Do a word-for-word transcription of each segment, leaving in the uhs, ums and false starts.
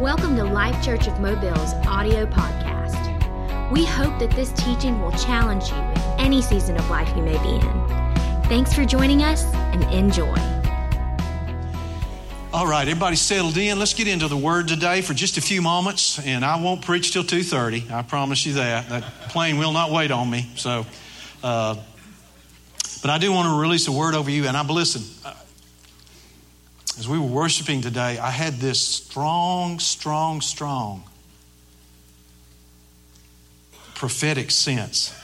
Welcome to Life Church of Mobile's audio podcast. We hope that this teaching will challenge you in any season of life you may be in. Thanks for joining us and enjoy. All right, everybody settled in. Let's get into the Word today for just a few moments, and I won't preach till two thirty. I promise you that. That plane will not wait on me. So, uh, but I do want to release a word over you, and I listen. As we were worshiping today, I had this strong, strong, strong prophetic sense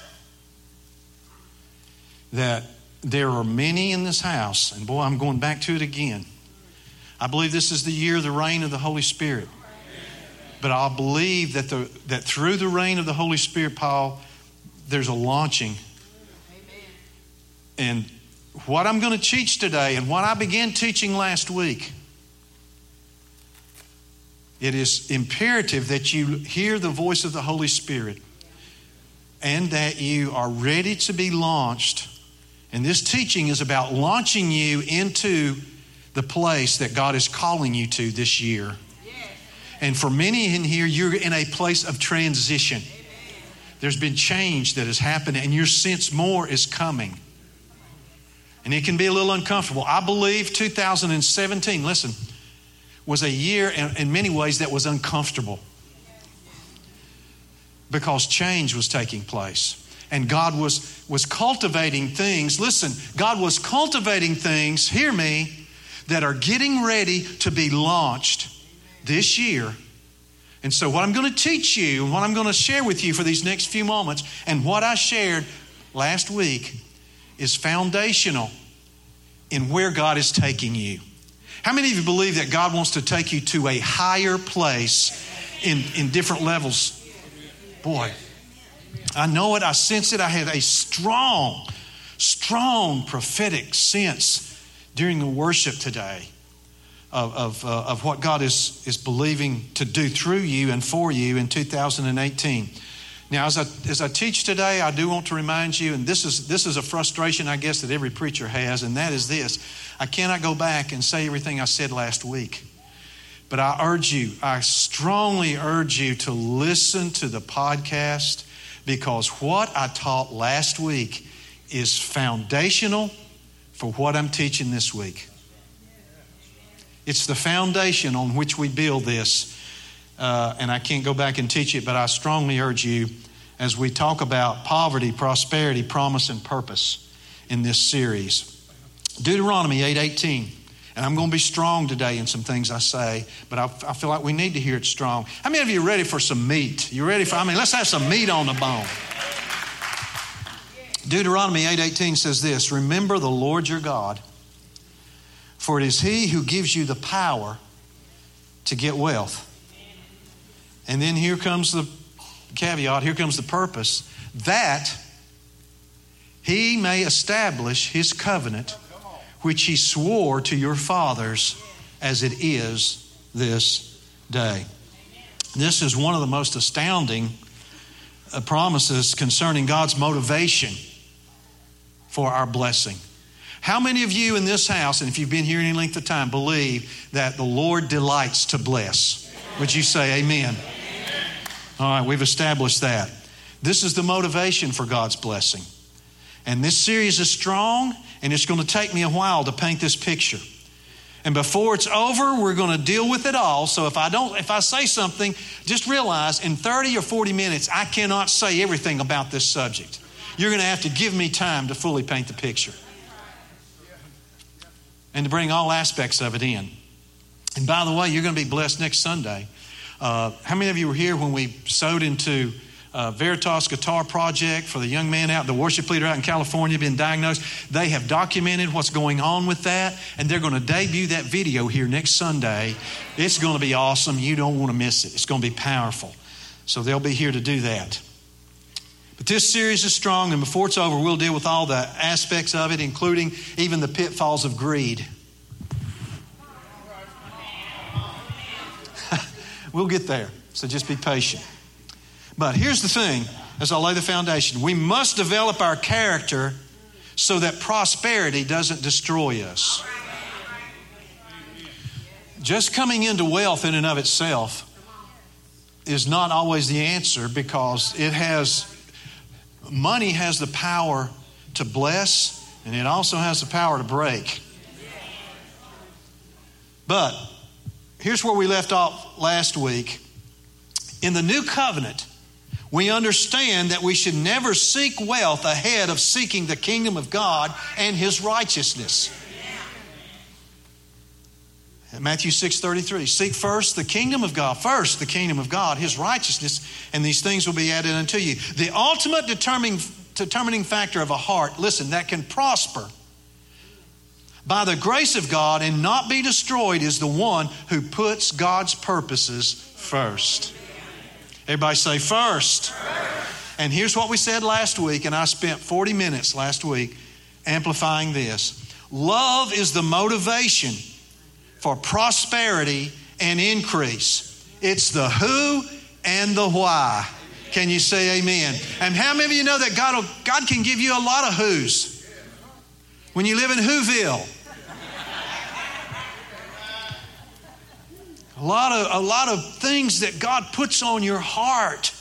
that there are many in this house, and boy, I'm going back to it again. I believe this is the year of the reign of the Holy Spirit. But I believe that the that through the reign of the Holy Spirit, Paul, there's a launching. And what I'm going to teach today and what I began teaching last week, it is imperative that you hear the voice of the Holy Spirit and that you are ready to be launched. And this teaching is about launching you into the place that God is calling you to this year. And for many in here, you're in a place of transition. There's been change that has happened and your sense more is coming. And it can be a little uncomfortable. I believe two thousand seventeen, listen, was a year in, in many ways that was uncomfortable because change was taking place. And God was, was cultivating things. Listen, God was cultivating things, hear me, that are getting ready to be launched this year. And so what I'm going to teach you and what I'm going to share with you for these next few moments and what I shared last week is foundational in where God is taking you. How many of you believe that God wants to take you to a higher place in, in different levels? Boy, I know it, I sense it. I had a strong, strong prophetic sense during the worship today of, of, uh, of what God is, is believing to do through you and for you in two thousand eighteen. Now, as I, as I teach today, I do want to remind you, and this is this is a frustration, I guess, that every preacher has, and that is this. I cannot go back and say everything I said last week. But I urge you, I strongly urge you to listen to the podcast because what I taught last week is foundational for what I'm teaching this week. It's the foundation on which we build this. Uh, and I can't go back and teach it, but I strongly urge you as we talk about poverty, prosperity, promise, and purpose in this series. Deuteronomy eight eighteen, and I'm going to be strong today in some things I say, but I, I feel like we need to hear it strong. How many of you are ready for some meat? You ready for, I mean, let's have some meat on the bone. Deuteronomy eight eighteen says this, "Remember the Lord your God, for it is He who gives you the power to get wealth." And then here comes the caveat, here comes the purpose, that He may establish His covenant, which He swore to your fathers as it is this day. This is one of the most astounding promises concerning God's motivation for our blessing. How many of you in this house, and if you've been here any length of time, believe that the Lord delights to bless? Would you say amen? All right, we've established that. This is the motivation for God's blessing. And this series is strong, and it's going to take me a while to paint this picture. And before it's over, we're going to deal with it all. So if I don't, if I say something, just realize in thirty or forty minutes, I cannot say everything about this subject. You're going to have to give me time to fully paint the picture and to bring all aspects of it in. And by the way, you're going to be blessed next Sunday. Uh, how many of you were here when we sowed into uh, Veritas Guitar Project for the young man out, the worship leader out in California, been diagnosed? They have documented what's going on with that, and they're going to debut that video here next Sunday. It's going to be awesome. You don't want to miss it. It's going to be powerful. So they'll be here to do that. But this series is strong, and before it's over, we'll deal with all the aspects of it, including even the pitfalls of greed. We'll get there, so just be patient. But here's the thing, as I lay the foundation, we must develop our character so that prosperity doesn't destroy us. Just coming into wealth in and of itself is not always the answer, because it has, money has the power to bless, and it also has the power to break. But here's where we left off last week. In the new covenant, we understand that we should never seek wealth ahead of seeking the kingdom of God and his righteousness. Matthew six thirty-three, seek first the kingdom of God, first the kingdom of God, his righteousness, and these things will be added unto you. The ultimate determining, determining factor of a heart, listen, that can prosper by the grace of God and not be destroyed is the one who puts God's purposes first. Everybody say first. first. And here's what we said last week, and I spent forty minutes last week amplifying this. Love is the motivation for prosperity and increase. It's the who and the why. Can you say amen? And how many of you know that God will, God can give you a lot of who's? When you live in Whoville. A lot of, a lot of things that God puts on your heart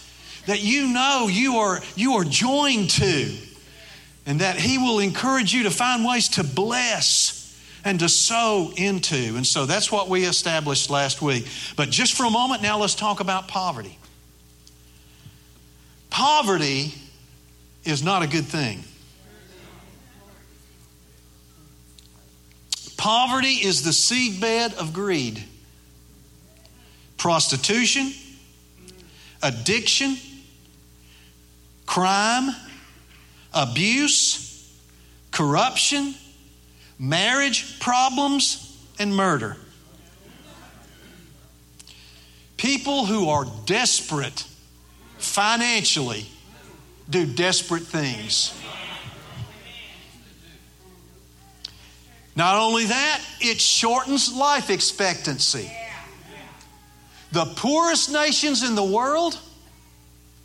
that you know you are, you are joined to, and that he will encourage you to find ways to bless and to sow into. And so that's what we established last week. But just for a moment now, let's talk about poverty. Poverty is not a good thing. Poverty is the seedbed of greed, prostitution, addiction, crime, abuse, corruption, marriage problems, and murder. People who are desperate financially do desperate things. Not only that, it shortens life expectancy. The poorest nations in the world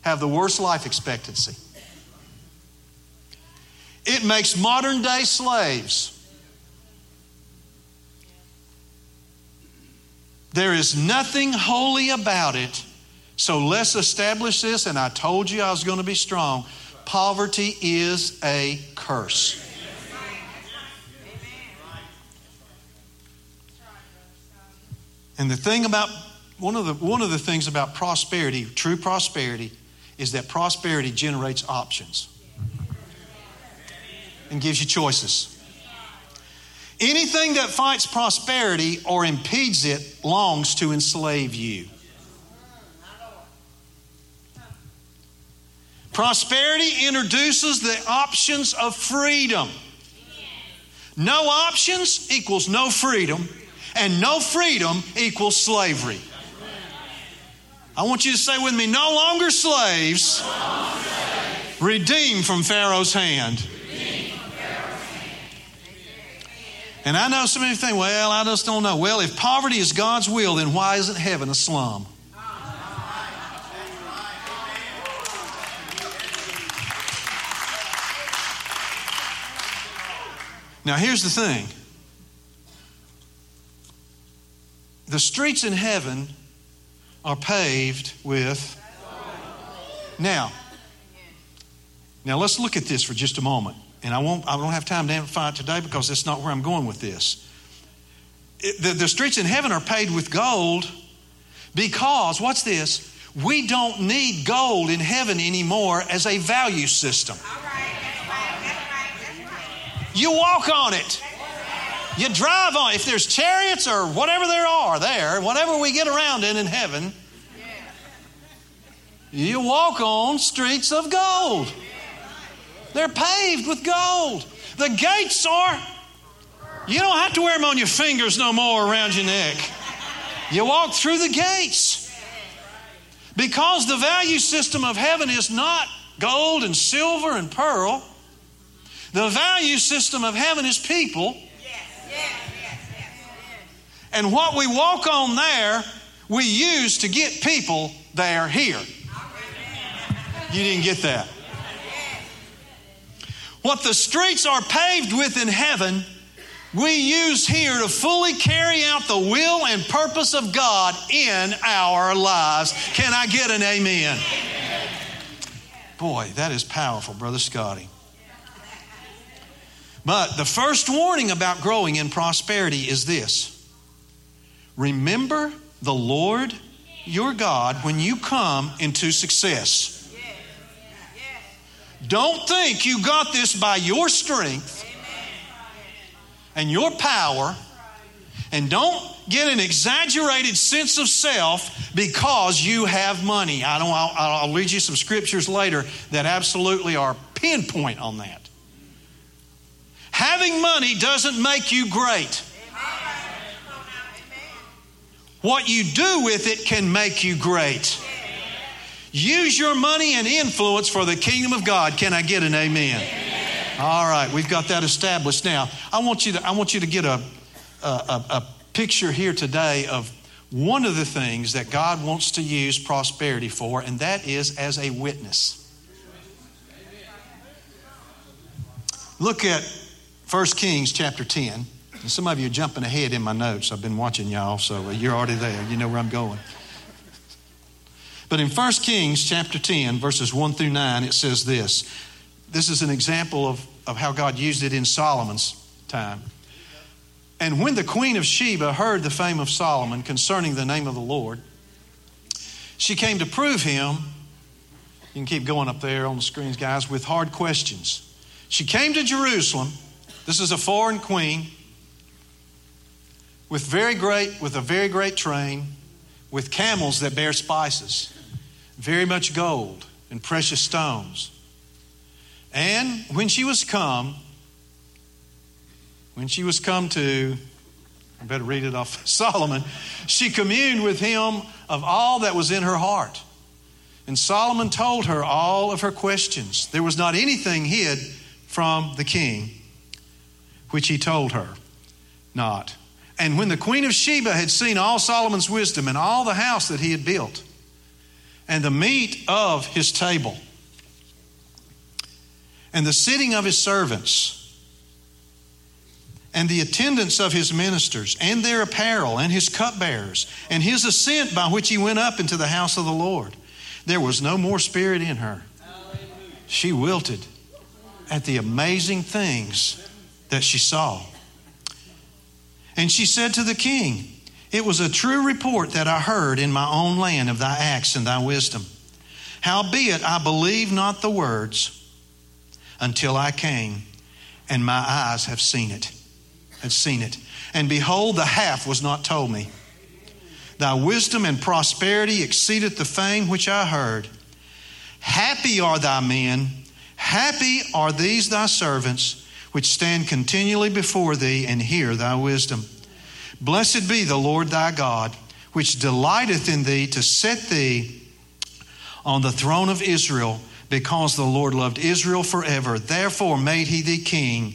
have the worst life expectancy. It makes modern day slaves. There is nothing holy about it. So let's establish this, and I told you I was going to be strong. Poverty is a curse. And the thing about one of the one of the things about prosperity, true prosperity, is that prosperity generates options and gives you choices. Anything that fights prosperity or impedes it longs to enslave you. Prosperity introduces the options of freedom. No options equals no freedom, and no freedom equals slavery. I want you to say with me, no longer slaves, no longer slaves. Redeemed from Pharaoh's hand. And I know some of you think, well, I just don't know. Well, if poverty is God's will, then why isn't heaven a slum? Now, here's the thing. The streets in heaven are paved with... Now, now let's look at this for just a moment. And I won't. I don't have time to amplify it today because that's not where I'm going with this. It, the, the streets in heaven are paved with gold because, watch this, we don't need gold in heaven anymore as a value system. All right, that's right, that's right, that's right. You walk on it. You drive on it. If there's chariots or whatever there are there, whatever we get around in in heaven, you walk on streets of gold. They're paved with gold. The gates are, you don't have to wear them on your fingers no more, around your neck. You walk through the gates. Because the value system of heaven is not gold and silver and pearl. The value system of heaven is people. And what we walk on there, we use to get people there here. You didn't get that. What the streets are paved with in heaven we use here to fully carry out the will and purpose of God in our lives. Can I get an amen? Amen. Boy, that is powerful, Brother Scotty. But the first warning about growing in prosperity is this. Remember the Lord your God when you come into success. Don't think you got this by your strength and your power, and don't get an exaggerated sense of self because you have money. I know I'll, I'll read you some scriptures later that absolutely are pinpoint on that. Having money doesn't make you great. What you do with it can make you great. Use your money and influence for the kingdom of God. Can I get an amen? All right, we've got that established now. I want you to, I want you to get a, a, a picture here today of one of the things that God wants to use prosperity for, and that is as a witness. Look at First Kings chapter ten. And some of you are jumping ahead in my notes. I've been watching y'all, so you're already there. You know where I'm going. But in First Kings chapter ten, verses one through nine, it says this. This is an example of, of how God used it in Solomon's time. And when the queen of Sheba heard the fame of Solomon concerning the name of the Lord, she came to prove him. You can keep going up there on the screens, guys, with hard questions. She came to Jerusalem. This is a foreign queen with very great, with a very great train, with camels that bear spices, very much gold and precious stones. And when she was come, when she was come to, I better read it off, Solomon, she communed with him of all that was in her heart. And Solomon told her all of her questions. There was not anything hid from the king, which he told her not. And when the queen of Sheba had seen all Solomon's wisdom and all the house that he had built and the meat of his table and the sitting of his servants and the attendance of his ministers and their apparel and his cupbearers and his ascent by which he went up into the house of the Lord, there was no more spirit in her. She wilted at the amazing things that she saw. And she said to the king, "It was a true report that I heard in my own land of thy acts and thy wisdom. Howbeit I believe not the words until I came, and my eyes have seen it, have seen it. And behold, the half was not told me. Thy wisdom and prosperity exceedeth the fame which I heard. Happy are thy men, happy are these thy servants, which stand continually before thee and hear thy wisdom. Blessed be the Lord thy God, which delighteth in thee to set thee on the throne of Israel, because the Lord loved Israel forever. Therefore made he thee king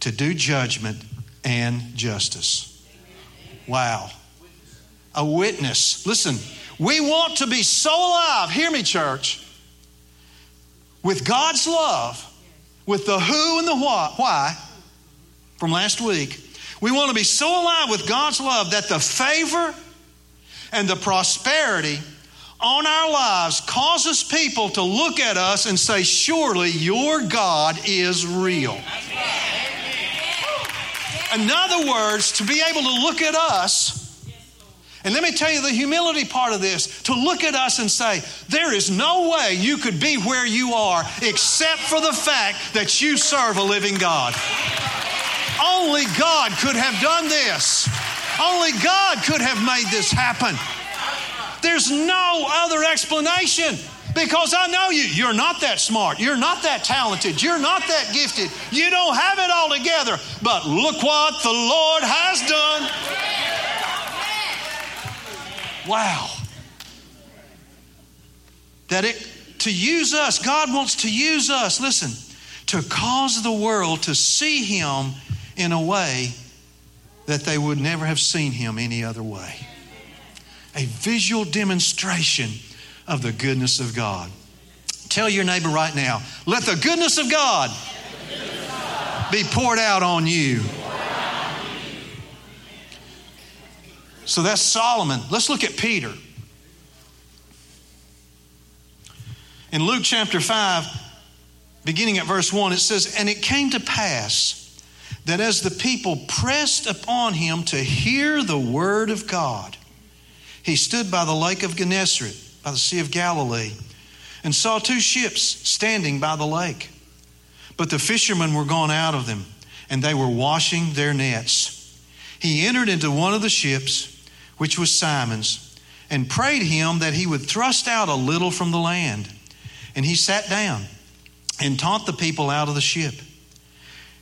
to do judgment and justice." Wow. A witness. Listen, we want to be so alive, hear me, church, with God's love, with the who and the why from last week. We want to be so alive with God's love that the favor and the prosperity on our lives causes people to look at us and say, "Surely your God is real." In other words, to be able to look at us, and let me tell you the humility part of this, to look at us and say, "There is no way you could be where you are except for the fact that you serve a living God. Only God could have done this. Only God could have made this happen. There's no other explanation, because I know you. You're not that smart. You're not that talented. You're not that gifted. You don't have it all together. But look what the Lord has done." Wow. That it, to use us, God wants to use us, listen, to cause the world to see him in a way that they would never have seen him any other way. A visual demonstration of the goodness of God. Tell your neighbor right now, "Let the goodness of God be poured out on you." So that's Solomon. Let's look at Peter. In Luke chapter five, beginning at verse one, it says, "And it came to pass that as the people pressed upon him to hear the word of God, he stood by the lake of Gennesaret, by the Sea of Galilee, and saw two ships standing by the lake. But the fishermen were gone out of them, and they were washing their nets. He entered into one of the ships, which was Simon's, and prayed him that he would thrust out a little from the land. And he sat down and taught the people out of the ship.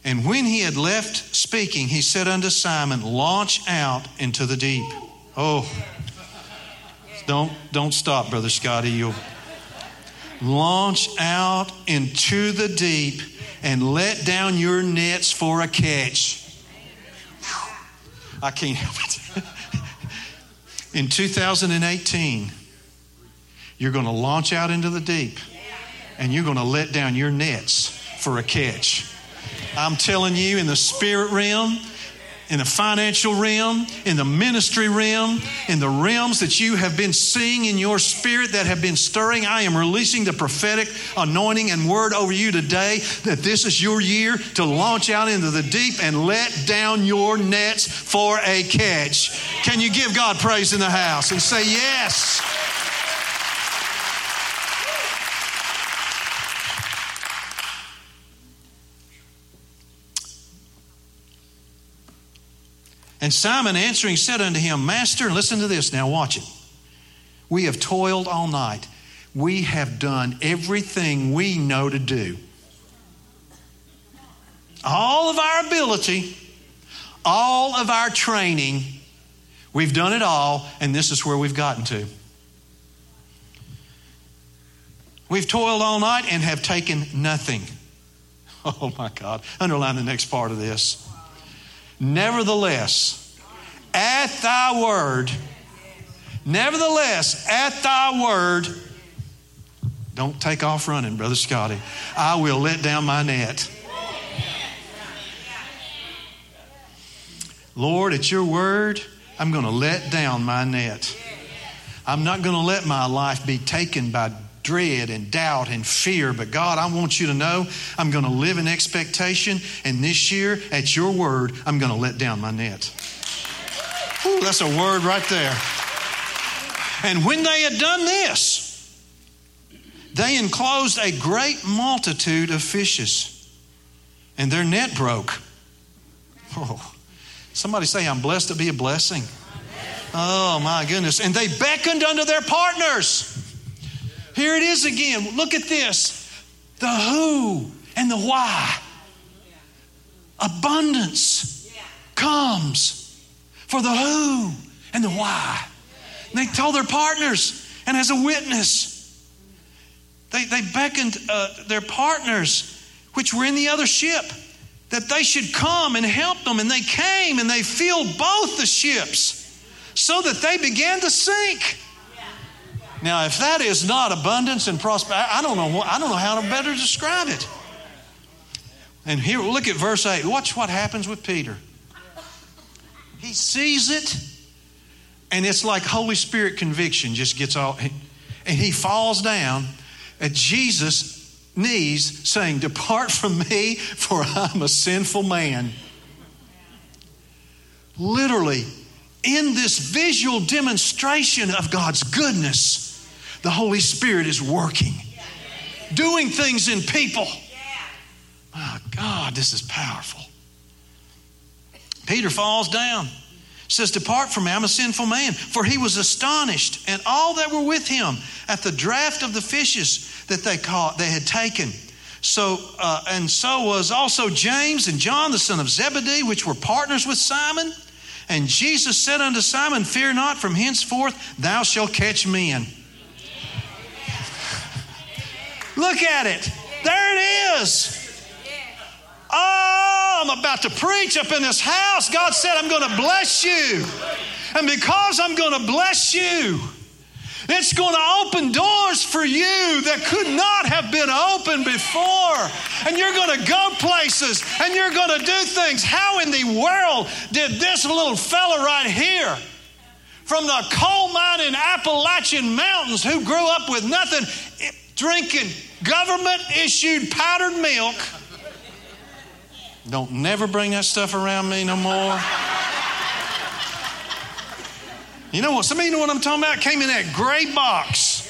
And when he had left speaking, he said unto Simon, Launch out into the deep." Oh, don't, don't stop, Brother Scotty. You'll launch out into the deep and let down your nets for a catch. I can't help it. In two thousand eighteen, you're going to launch out into the deep and you're going to let down your nets for a catch. I'm telling you, in the spirit realm, in the financial realm, in the ministry realm, in the realms that you have been seeing in your spirit that have been stirring, I am releasing the prophetic anointing and word over you today that this is your year to launch out into the deep and let down your nets for a catch. Can you give God praise in the house and say yes? And Simon answering said unto him, Master, listen to this now, watch it. We have toiled all night. We have done everything we know to do. All of our ability, all of our training, we've done it all, and this is where we've gotten to. We've toiled all night and have taken nothing. Oh my God. Underline the next part of this. Nevertheless, at thy word, nevertheless, at thy word, don't take off running, Brother Scotty, I will let down my net. Lord, at your word, I'm going to let down my net. I'm not going to let my life be taken by dread and doubt and fear. But God, I want you to know I'm going to live in expectation. And this year, at your word, I'm going to let down my net. Ooh, that's a word right there. And when they had done this, they enclosed a great multitude of fishes, and their net broke. Oh, somebody say, I'm blessed to be a blessing. Oh, my goodness. And they beckoned unto their partners. Here it is again. Look at this. The who and the why. Abundance comes for the who and the why. And they told their partners, and as a witness, they, they beckoned uh, their partners, which were in the other ship, that they should come and help them. And they came and they filled both the ships so that they began to sink. Now, if that is not abundance and prosperity, I don't know. I don't know how to better describe it. And here, look at verse eight. Watch what happens with Peter. He sees it, and it's like Holy Spirit conviction just gets all, and he falls down at Jesus' knees, saying, "Depart from me, for I'm a sinful man." Literally, in this visual demonstration of God's goodness, the Holy Spirit is working, doing things in people. My God, this is powerful. Peter falls down, says, "Depart from me, I'm a sinful man." For he was astonished, and all that were with him, at the draught of the fishes that they caught, they had taken. So uh, and so was also James and John, the son of Zebedee, which were partners with Simon. And Jesus said unto Simon, "Fear not, from henceforth thou shalt catch men." Look at it. There it is. Oh, I'm about to preach up in this house. God said, I'm going to bless you. And because I'm going to bless you, it's going to open doors for you that could not have been opened before. And you're going to go places and you're going to do things. How in the world did this little fella right here from the coal mine in Appalachian Mountains who grew up with nothing, drinking government-issued powdered milk. Don't never bring that stuff around me no more. You know what? Some of you know what I'm talking about? Came in that gray box.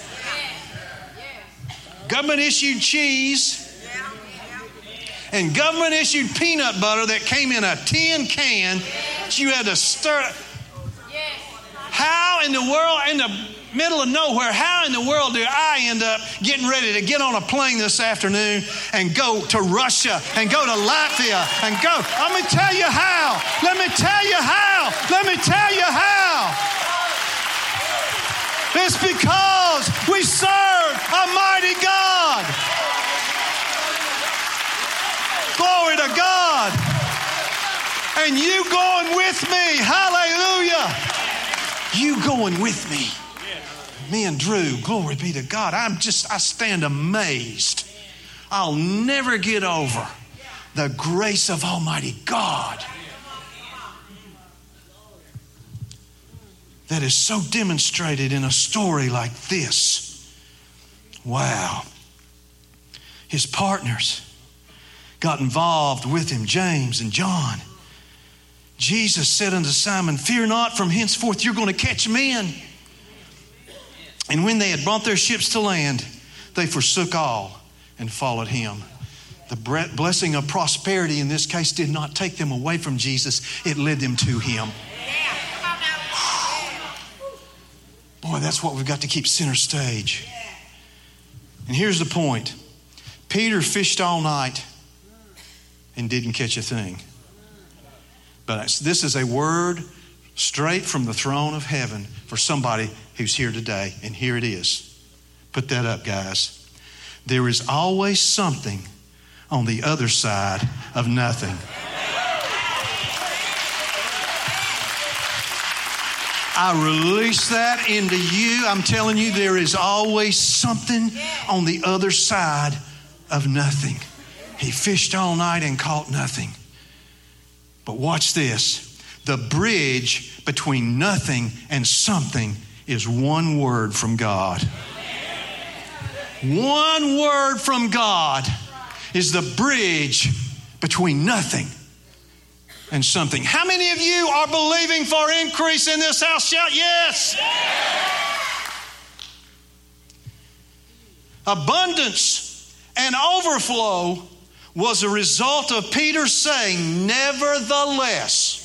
Government-issued cheese and government-issued peanut butter that came in a tin can that you had to stir. How in the world, in the middle of nowhere, how in the world do I end up getting ready to get on a plane this afternoon and go to Russia and go to Latvia and go? Let me tell you how. Let me tell you how. Let me tell you how. It's because we serve a mighty God. Glory to God. And you going with me. Hallelujah. You going with me. Me and Drew, glory be to God. I'm just, I stand amazed. I'll never get over the grace of Almighty God that is so demonstrated in a story like this. Wow. His partners got involved with him, James and John. Jesus said unto Simon, "Fear not, from henceforth you're going to catch men." And when they had brought their ships to land, they forsook all and followed him. The blessing of prosperity in this case did not take them away from Jesus. It led them to him. Boy, that's what we've got to keep center stage. And here's the point. Peter fished all night and didn't catch a thing. But this is a word straight from the throne of heaven for somebody who's here today. And here it is. Put that up, guys. There is always something on the other side of nothing. I release that into you. I'm telling you, there is always something on the other side of nothing. He fished all night and caught nothing. But watch this. The bridge between nothing and something is one word from God. One word from God is the bridge between nothing and something. How many of you are believing for increase in this house? Shout yes. Yeah. Abundance and overflow was a result of Peter saying, nevertheless.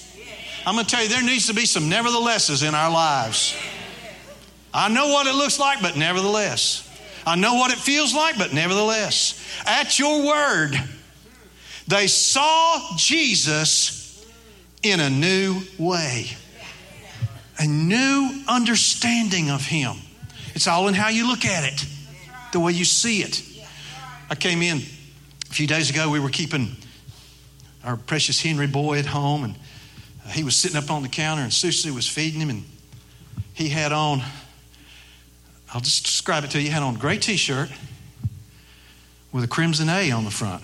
I'm going to tell you, there needs to be some neverthelesses in our lives. I know what it looks like, but nevertheless. I know what it feels like, but nevertheless. At your word, they saw Jesus in a new way, a new understanding of him. It's all in how you look at it, the way you see it. I came in a few days ago. We were keeping our precious Henry boy at home, and he was sitting up on the counter, and Susie was feeding him, and he had on, I'll just describe it to you, he had on a gray T-shirt with a crimson A on the front.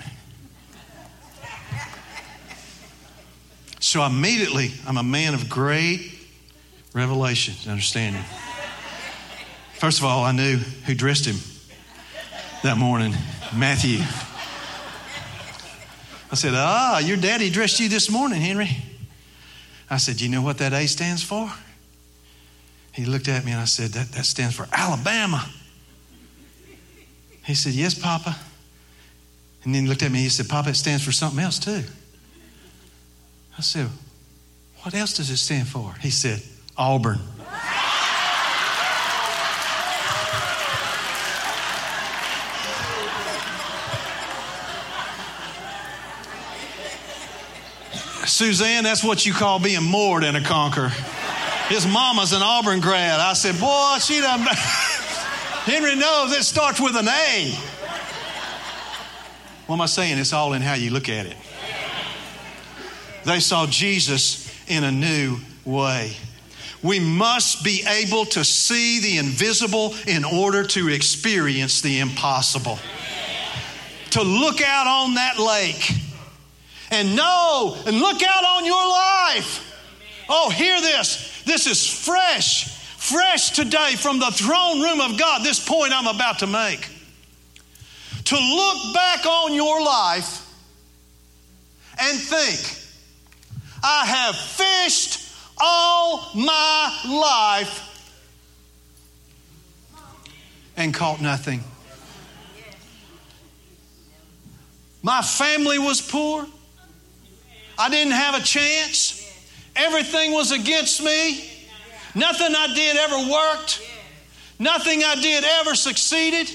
So immediately, I'm a man of great revelation and understanding. First of all, I knew who dressed him that morning, Matthew. I said, ah, your daddy dressed you this morning, Henry. I said, you know what that A stands for? He looked at me and I said, that, that stands for Alabama. He said, yes, Papa. And then he looked at me and he said, Papa, it stands for something else too. I said, what else does it stand for? He said, Auburn. Suzanne, that's what you call being more than a conqueror. His mama's an Auburn grad. I said, boy, she done. Henry knows it starts with an A. What am I saying? It's all in how you look at it. They saw Jesus in a new way. We must be able to see the invisible in order to experience the impossible. To look out on that lake and know and look out on your life. Oh, hear this. This is fresh, fresh today from the throne room of God, this point I'm about to make. To look back on your life and think, I have fished all my life and caught nothing. My family was poor. I didn't have a chance. Everything was against me. Nothing I did ever worked. Nothing I did ever succeeded.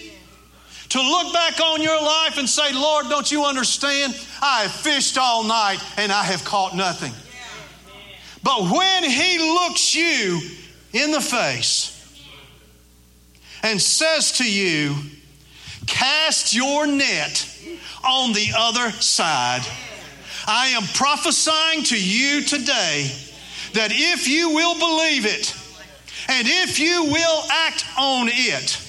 To look back on your life and say, Lord, don't you understand? I have fished all night and I have caught nothing. But when He looks you in the face and says to you, cast your net on the other side. I am prophesying to you today that if you will believe it and if you will act on it,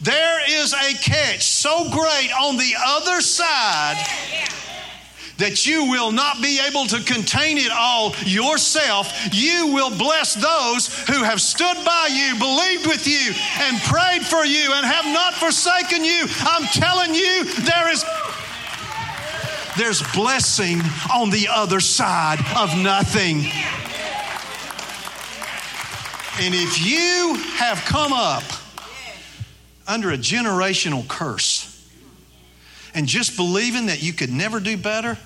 there is a catch so great on the other side that you will not be able to contain it all yourself. You will bless those who have stood by you, believed with you, and prayed for you, and have not forsaken you. I'm telling you, there is there's blessing on the other side of nothing. And if you have come up under a generational curse and just believing that you could never do better,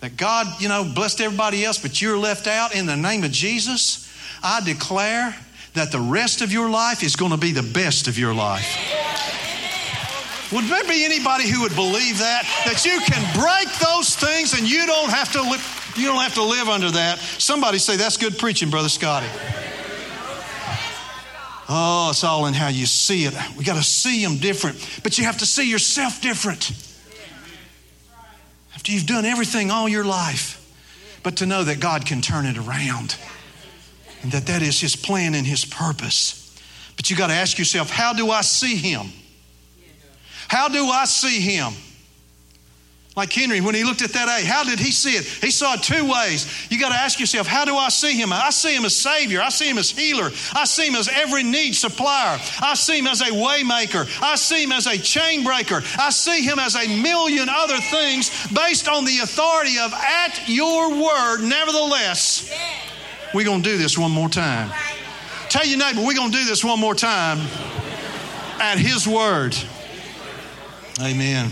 that God, you know, blessed everybody else, but you're left out, in the name of Jesus, I declare that the rest of your life is going to be the best of your life. Would there be anybody who would believe that? That you can break those things and you don't have to li- you don't have to live under that. Somebody say, that's good preaching, Brother Scotty. Oh, it's all in how you see it. We got to see them different, but you have to see yourself different. After you've done everything all your life, but to know that God can turn it around and that that is His plan and His purpose. But you got to ask yourself, how do I see Him? How do I see Him? Like Henry, when he looked at that A, how did he see it? He saw it two ways. You got to ask yourself, how do I see Him? I see Him as Savior. I see Him as healer. I see Him as every need supplier. I see Him as a way maker. I see Him as a chain breaker. I see Him as a million other things based on the authority of at your word. Nevertheless, we're going to do this one more time. Tell your neighbor, we're going to do this one more time at His word. Amen.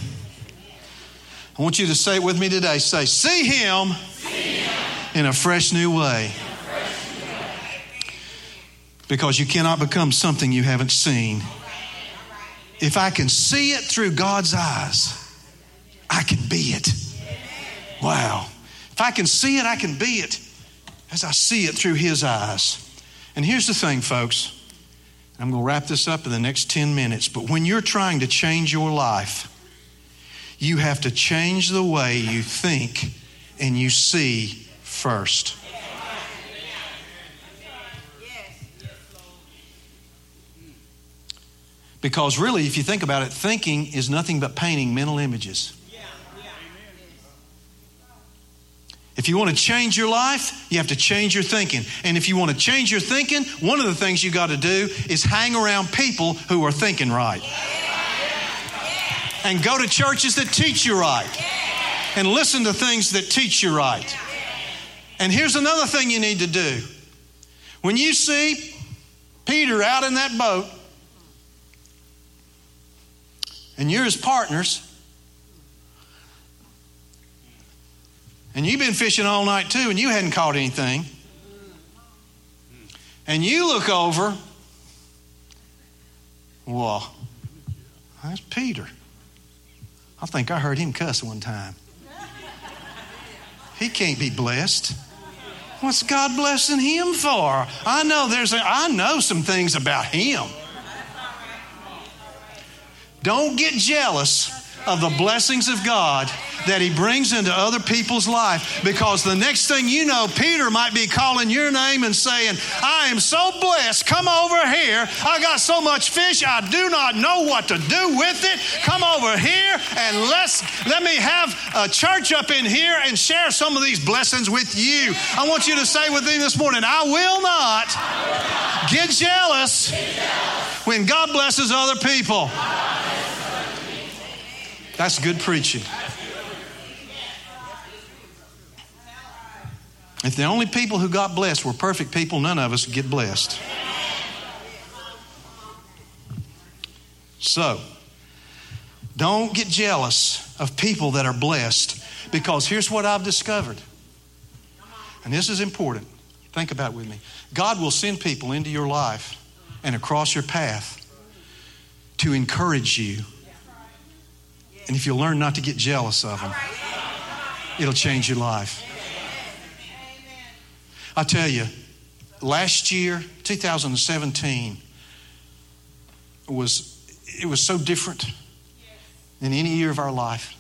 I want you to say it with me today. Say, see Him, see Him in a fresh new way. Fresh new way. Because you cannot become something you haven't seen. All right, all right. If I can see it through God's eyes, I can be it. Amen. Wow. If I can see it, I can be it as I see it through His eyes. And here's the thing, folks. I'm going to wrap this up in the next ten minutes. But when you're trying to change your life, you have to change the way you think and you see first. Because really, if you think about it, thinking is nothing but painting mental images. If you want to change your life, you have to change your thinking. And if you want to change your thinking, one of the things you got to do is hang around people who are thinking right. And go to churches that teach you right. And listen to things that teach you right. And here's another thing you need to do. When you see Peter out in that boat, and you're his partners, and you've been fishing all night too, and you hadn't caught anything, and you look over, well, that's Peter. I think I heard him cuss one time. He can't be blessed. What's God blessing him for? I know there's a, I know some things about him. Don't get jealous of the blessings of God that he brings into other people's life, because the next thing you know, Peter might be calling your name and saying, I am so blessed, come over here. I got so much fish, I do not know what to do with it. Come over here and let's, let me have a church up in here and share some of these blessings with you. I want you to say with me this morning, I will not, I will not get jealous, get jealous when God blesses other people. That's good preaching. If the only people who got blessed were perfect people, none of us would get blessed. So, don't get jealous of people that are blessed, because here's what I've discovered. And this is important. Think about it with me. God will send people into your life and across your path to encourage you. And if you learn not to get jealous of them, it'll change your life. I tell you, last year, two thousand seventeen, was it was so different than any year of our life.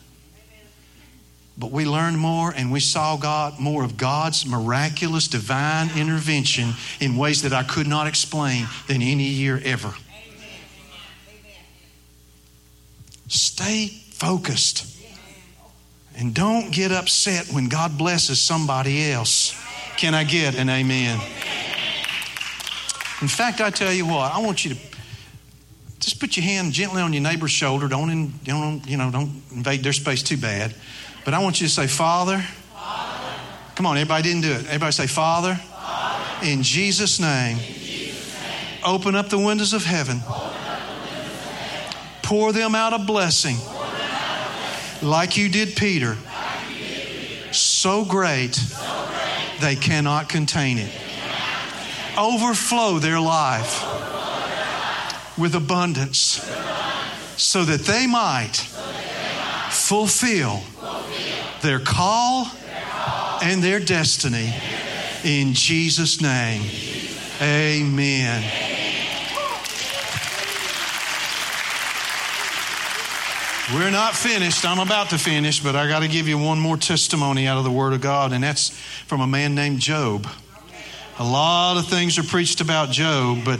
But we learned more and we saw God, more of God's miraculous divine intervention in ways that I could not explain than any year ever. Stay focused and don't get upset when God blesses somebody else. Can I get an amen? In fact, I tell you what, I want you to just put your hand gently on your neighbor's shoulder. Don't, in, don't you know? Don't invade their space too bad. But I want you to say, Father. Father. Come on, everybody didn't do it. Everybody say, Father. Father. In Jesus' name. In Jesus' name. Open up the windows of heaven. Open up the windows of heaven. Pour them out a blessing. Pour them out a blessing. Like you did Peter. Like you did Peter. So great. So great. They cannot contain it. Overflow their life with abundance so that they might fulfill their call and their destiny in Jesus' name. Amen. We're not finished. I'm about to finish, but I got to give you one more testimony out of the Word of God, and that's from a man named Job. A lot of things are preached about Job, but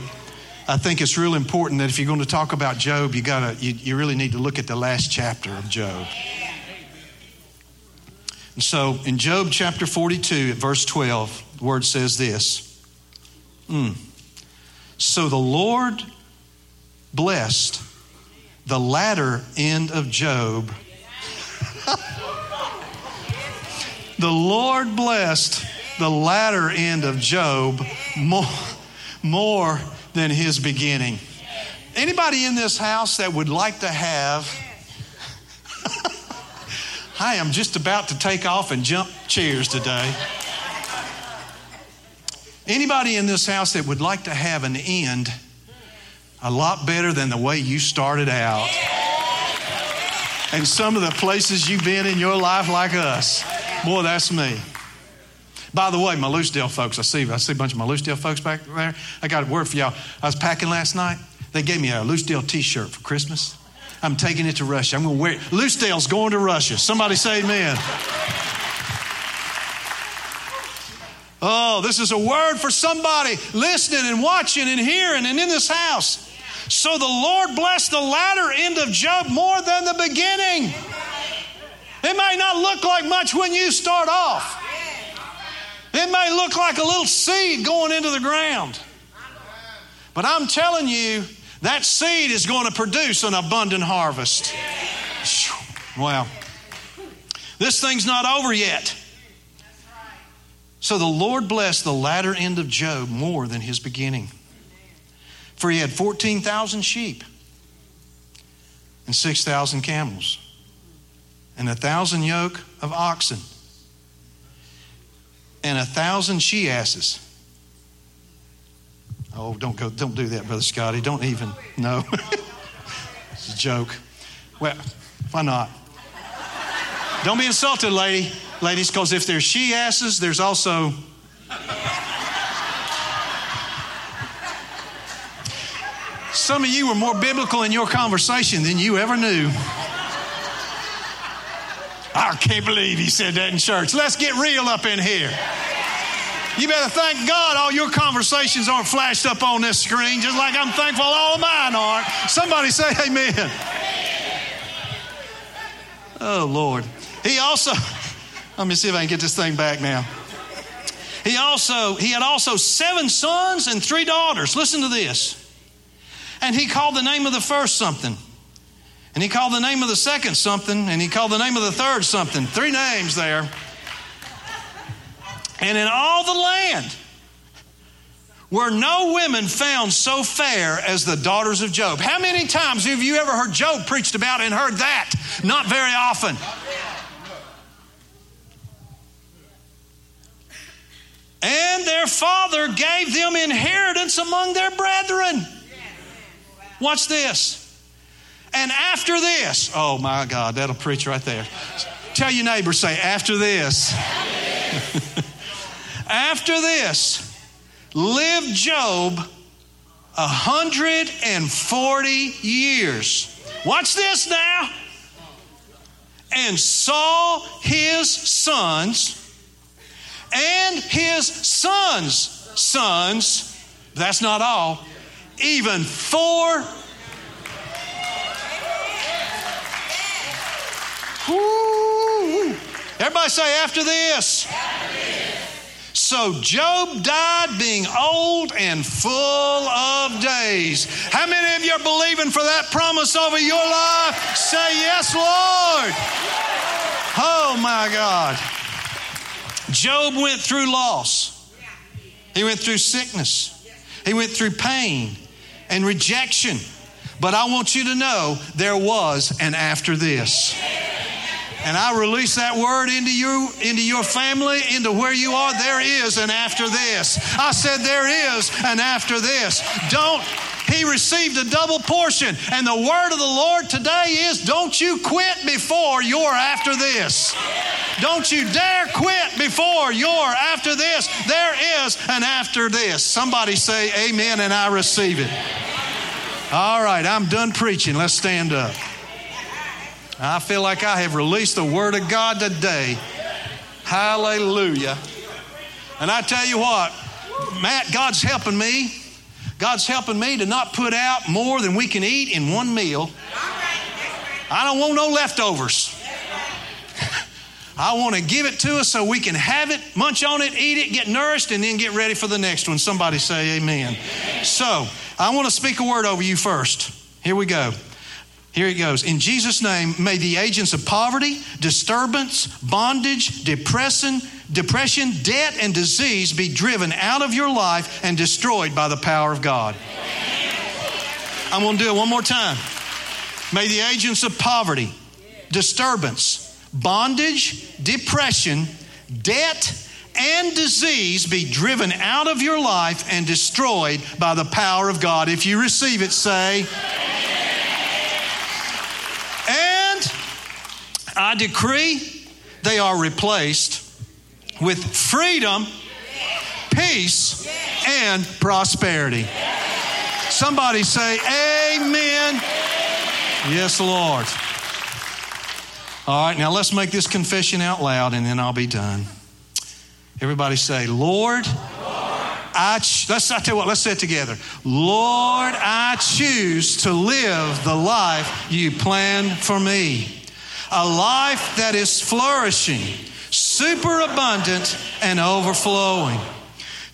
I think it's real important that if you're going to talk about Job, you gotta you, you really need to look at the last chapter of Job. And so in Job chapter forty-two, at verse twelve, the Word says this. Mm. So the Lord blessed the latter end of Job. The Lord blessed the latter end of Job more, more than his beginning. Anybody in this house that would like to have... I am just about to take off and jump chairs today. Anybody in this house that would like to have an end a lot better than the way you started out? And some of the places you've been in your life like us. Boy, that's me. By the way, my Loosedale folks, I see I see a bunch of my Loosedale folks back there. I got a word for y'all. I was packing last night. They gave me a Loosedale t-shirt for Christmas. I'm taking it to Russia. I'm going to wear it. Loosedale's going to Russia. Somebody say amen. Oh, this is a word for somebody listening and watching and hearing and in this house. So the Lord blessed the latter end of Job more than the beginning. It may not look like much when you start off. It may look like a little seed going into the ground. But I'm telling you, that seed is going to produce an abundant harvest. Wow. This thing's not over yet. So the Lord blessed the latter end of Job more than his beginning. For he had fourteen thousand sheep and six thousand camels and a thousand yoke of oxen and a thousand she-asses. Oh, don't go, don't do that, Brother Scotty. Don't even, no. It's a joke. Well, why not? Don't be insulted, lady, ladies, because if there's she-asses, there's also... Some of you were more biblical in your conversation than you ever knew. I can't believe he said that in church. Let's get real up in here. You better thank God all your conversations aren't flashed up on this screen, just like I'm thankful all of mine aren't. Somebody say amen. Oh, Lord. He also, let me see if I can get this thing back now. He also, he had also seven sons and three daughters. Listen to this. And he called the name of the first something. And he called the name of the second something. And he called the name of the third something. Three names there. And in all the land were no women found so fair as the daughters of Job. How many times have you ever heard Job preached about and heard that? Not very often. And their father gave them inheritance among their brethren. Watch this. And after this, oh my God, that'll preach right there. Tell your neighbor, say, after this. After this, lived Job one hundred forty years. Watch this now. And saw his sons and his sons' sons. That's not all. Even four. Woo. Everybody say, after this. After this. So Job died being old and full of days. How many of you are believing for that promise over your life? Say, yes, Lord. Oh, my God. Job went through loss. He went through sickness. He went through pain and rejection. But I want you to know there was an after this. And I release that word into you, into your family, into where you are. There is an after this. I said there is an after this. Don't, he received a double portion. And the word of the Lord today is, don't you quit before you're after this. Don't you dare quit before you're after this. There is an after this. Somebody say amen and I receive it. All right, I'm done preaching. Let's stand up. I feel like I have released the word of God today. Hallelujah. And I tell you what, Matt, God's helping me. God's helping me to not put out more than we can eat in one meal. I don't want no leftovers. I want to give it to us so we can have it, munch on it, eat it, get nourished, and then get ready for the next one. Somebody say amen. So I want to speak a word over you first. Here we go. Here it goes. In Jesus' name, may the agents of poverty, disturbance, bondage, depression, depression, debt, and disease be driven out of your life and destroyed by the power of God. I'm going to do it one more time. May the agents of poverty, disturbance, bondage, depression, debt, and disease be driven out of your life and destroyed by the power of God. If you receive it, say... I decree they are replaced with freedom, peace, and prosperity. Somebody say amen. Yes, Lord. All right, now let's make this confession out loud and then I'll be done. Everybody say, Lord, Lord. I ch- let's I tell you what, let's say it together. Lord, I choose to live the life you planned for me. A life that is flourishing, superabundant, and overflowing.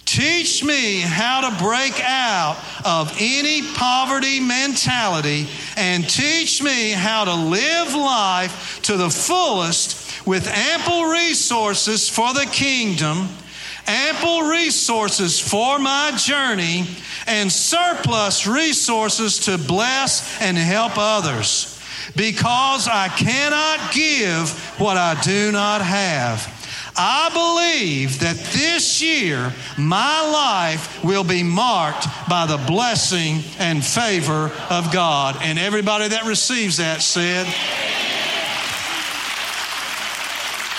Teach me how to break out of any poverty mentality and teach me how to live life to the fullest with ample resources for the kingdom, ample resources for my journey, and surplus resources to bless and help others. Because I cannot give what I do not have. I believe that this year my life will be marked by the blessing and favor of God. And everybody that receives that said,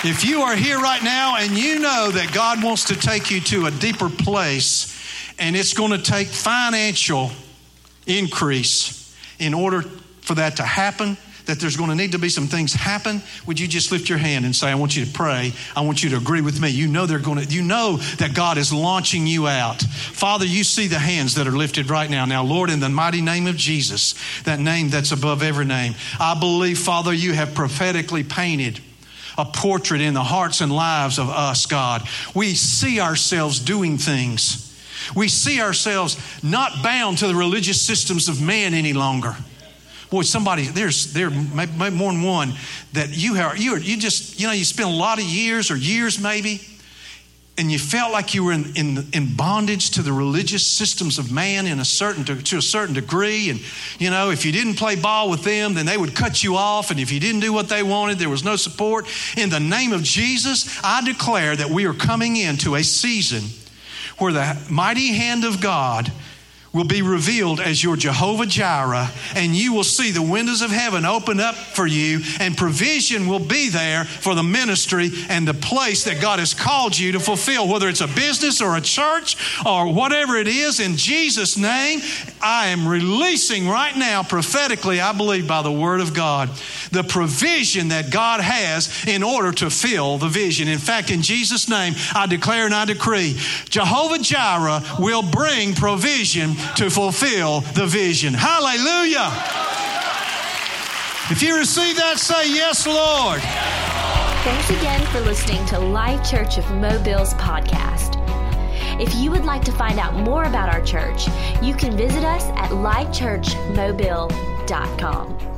if you are here right now and you know that God wants to take you to a deeper place and it's going to take financial increase in order for that to happen, that there's going to need to be some things happen, would you just lift your hand and say, I want you to pray. I want you to agree with me. You know they're going to, you know that God is launching you out. Father, you see the hands that are lifted right now. Now, Lord, in the mighty name of Jesus, that name that's above every name, I believe, Father, you have prophetically painted a portrait in the hearts and lives of us, God. We see ourselves doing things. We see ourselves not bound to the religious systems of man any longer. Boy, somebody, there's there may, may more than one that you have, you, you just, you know, you spent a lot of years or years maybe, and you felt like you were in, in, in bondage to the religious systems of man in a certain to, to a certain degree. And, you know, if you didn't play ball with them, then they would cut you off. And if you didn't do what they wanted, there was no support. In the name of Jesus, I declare that we are coming into a season where the mighty hand of God will be revealed as your Jehovah-Jireh, and you will see the windows of heaven open up for you, and provision will be there for the ministry and the place that God has called you to fulfill, whether it's a business or a church or whatever it is. In Jesus' name, I am releasing right now prophetically, I believe by the word of God, the provision that God has in order to fill the vision. In fact, in Jesus' name, I declare and I decree, Jehovah-Jireh will bring provision to fulfill the vision. Hallelujah. If you receive that, say yes, Lord. Thanks again for listening to Life Church of Mobile's podcast. If you would like to find out more about our church, you can visit us at life church mobile dot com.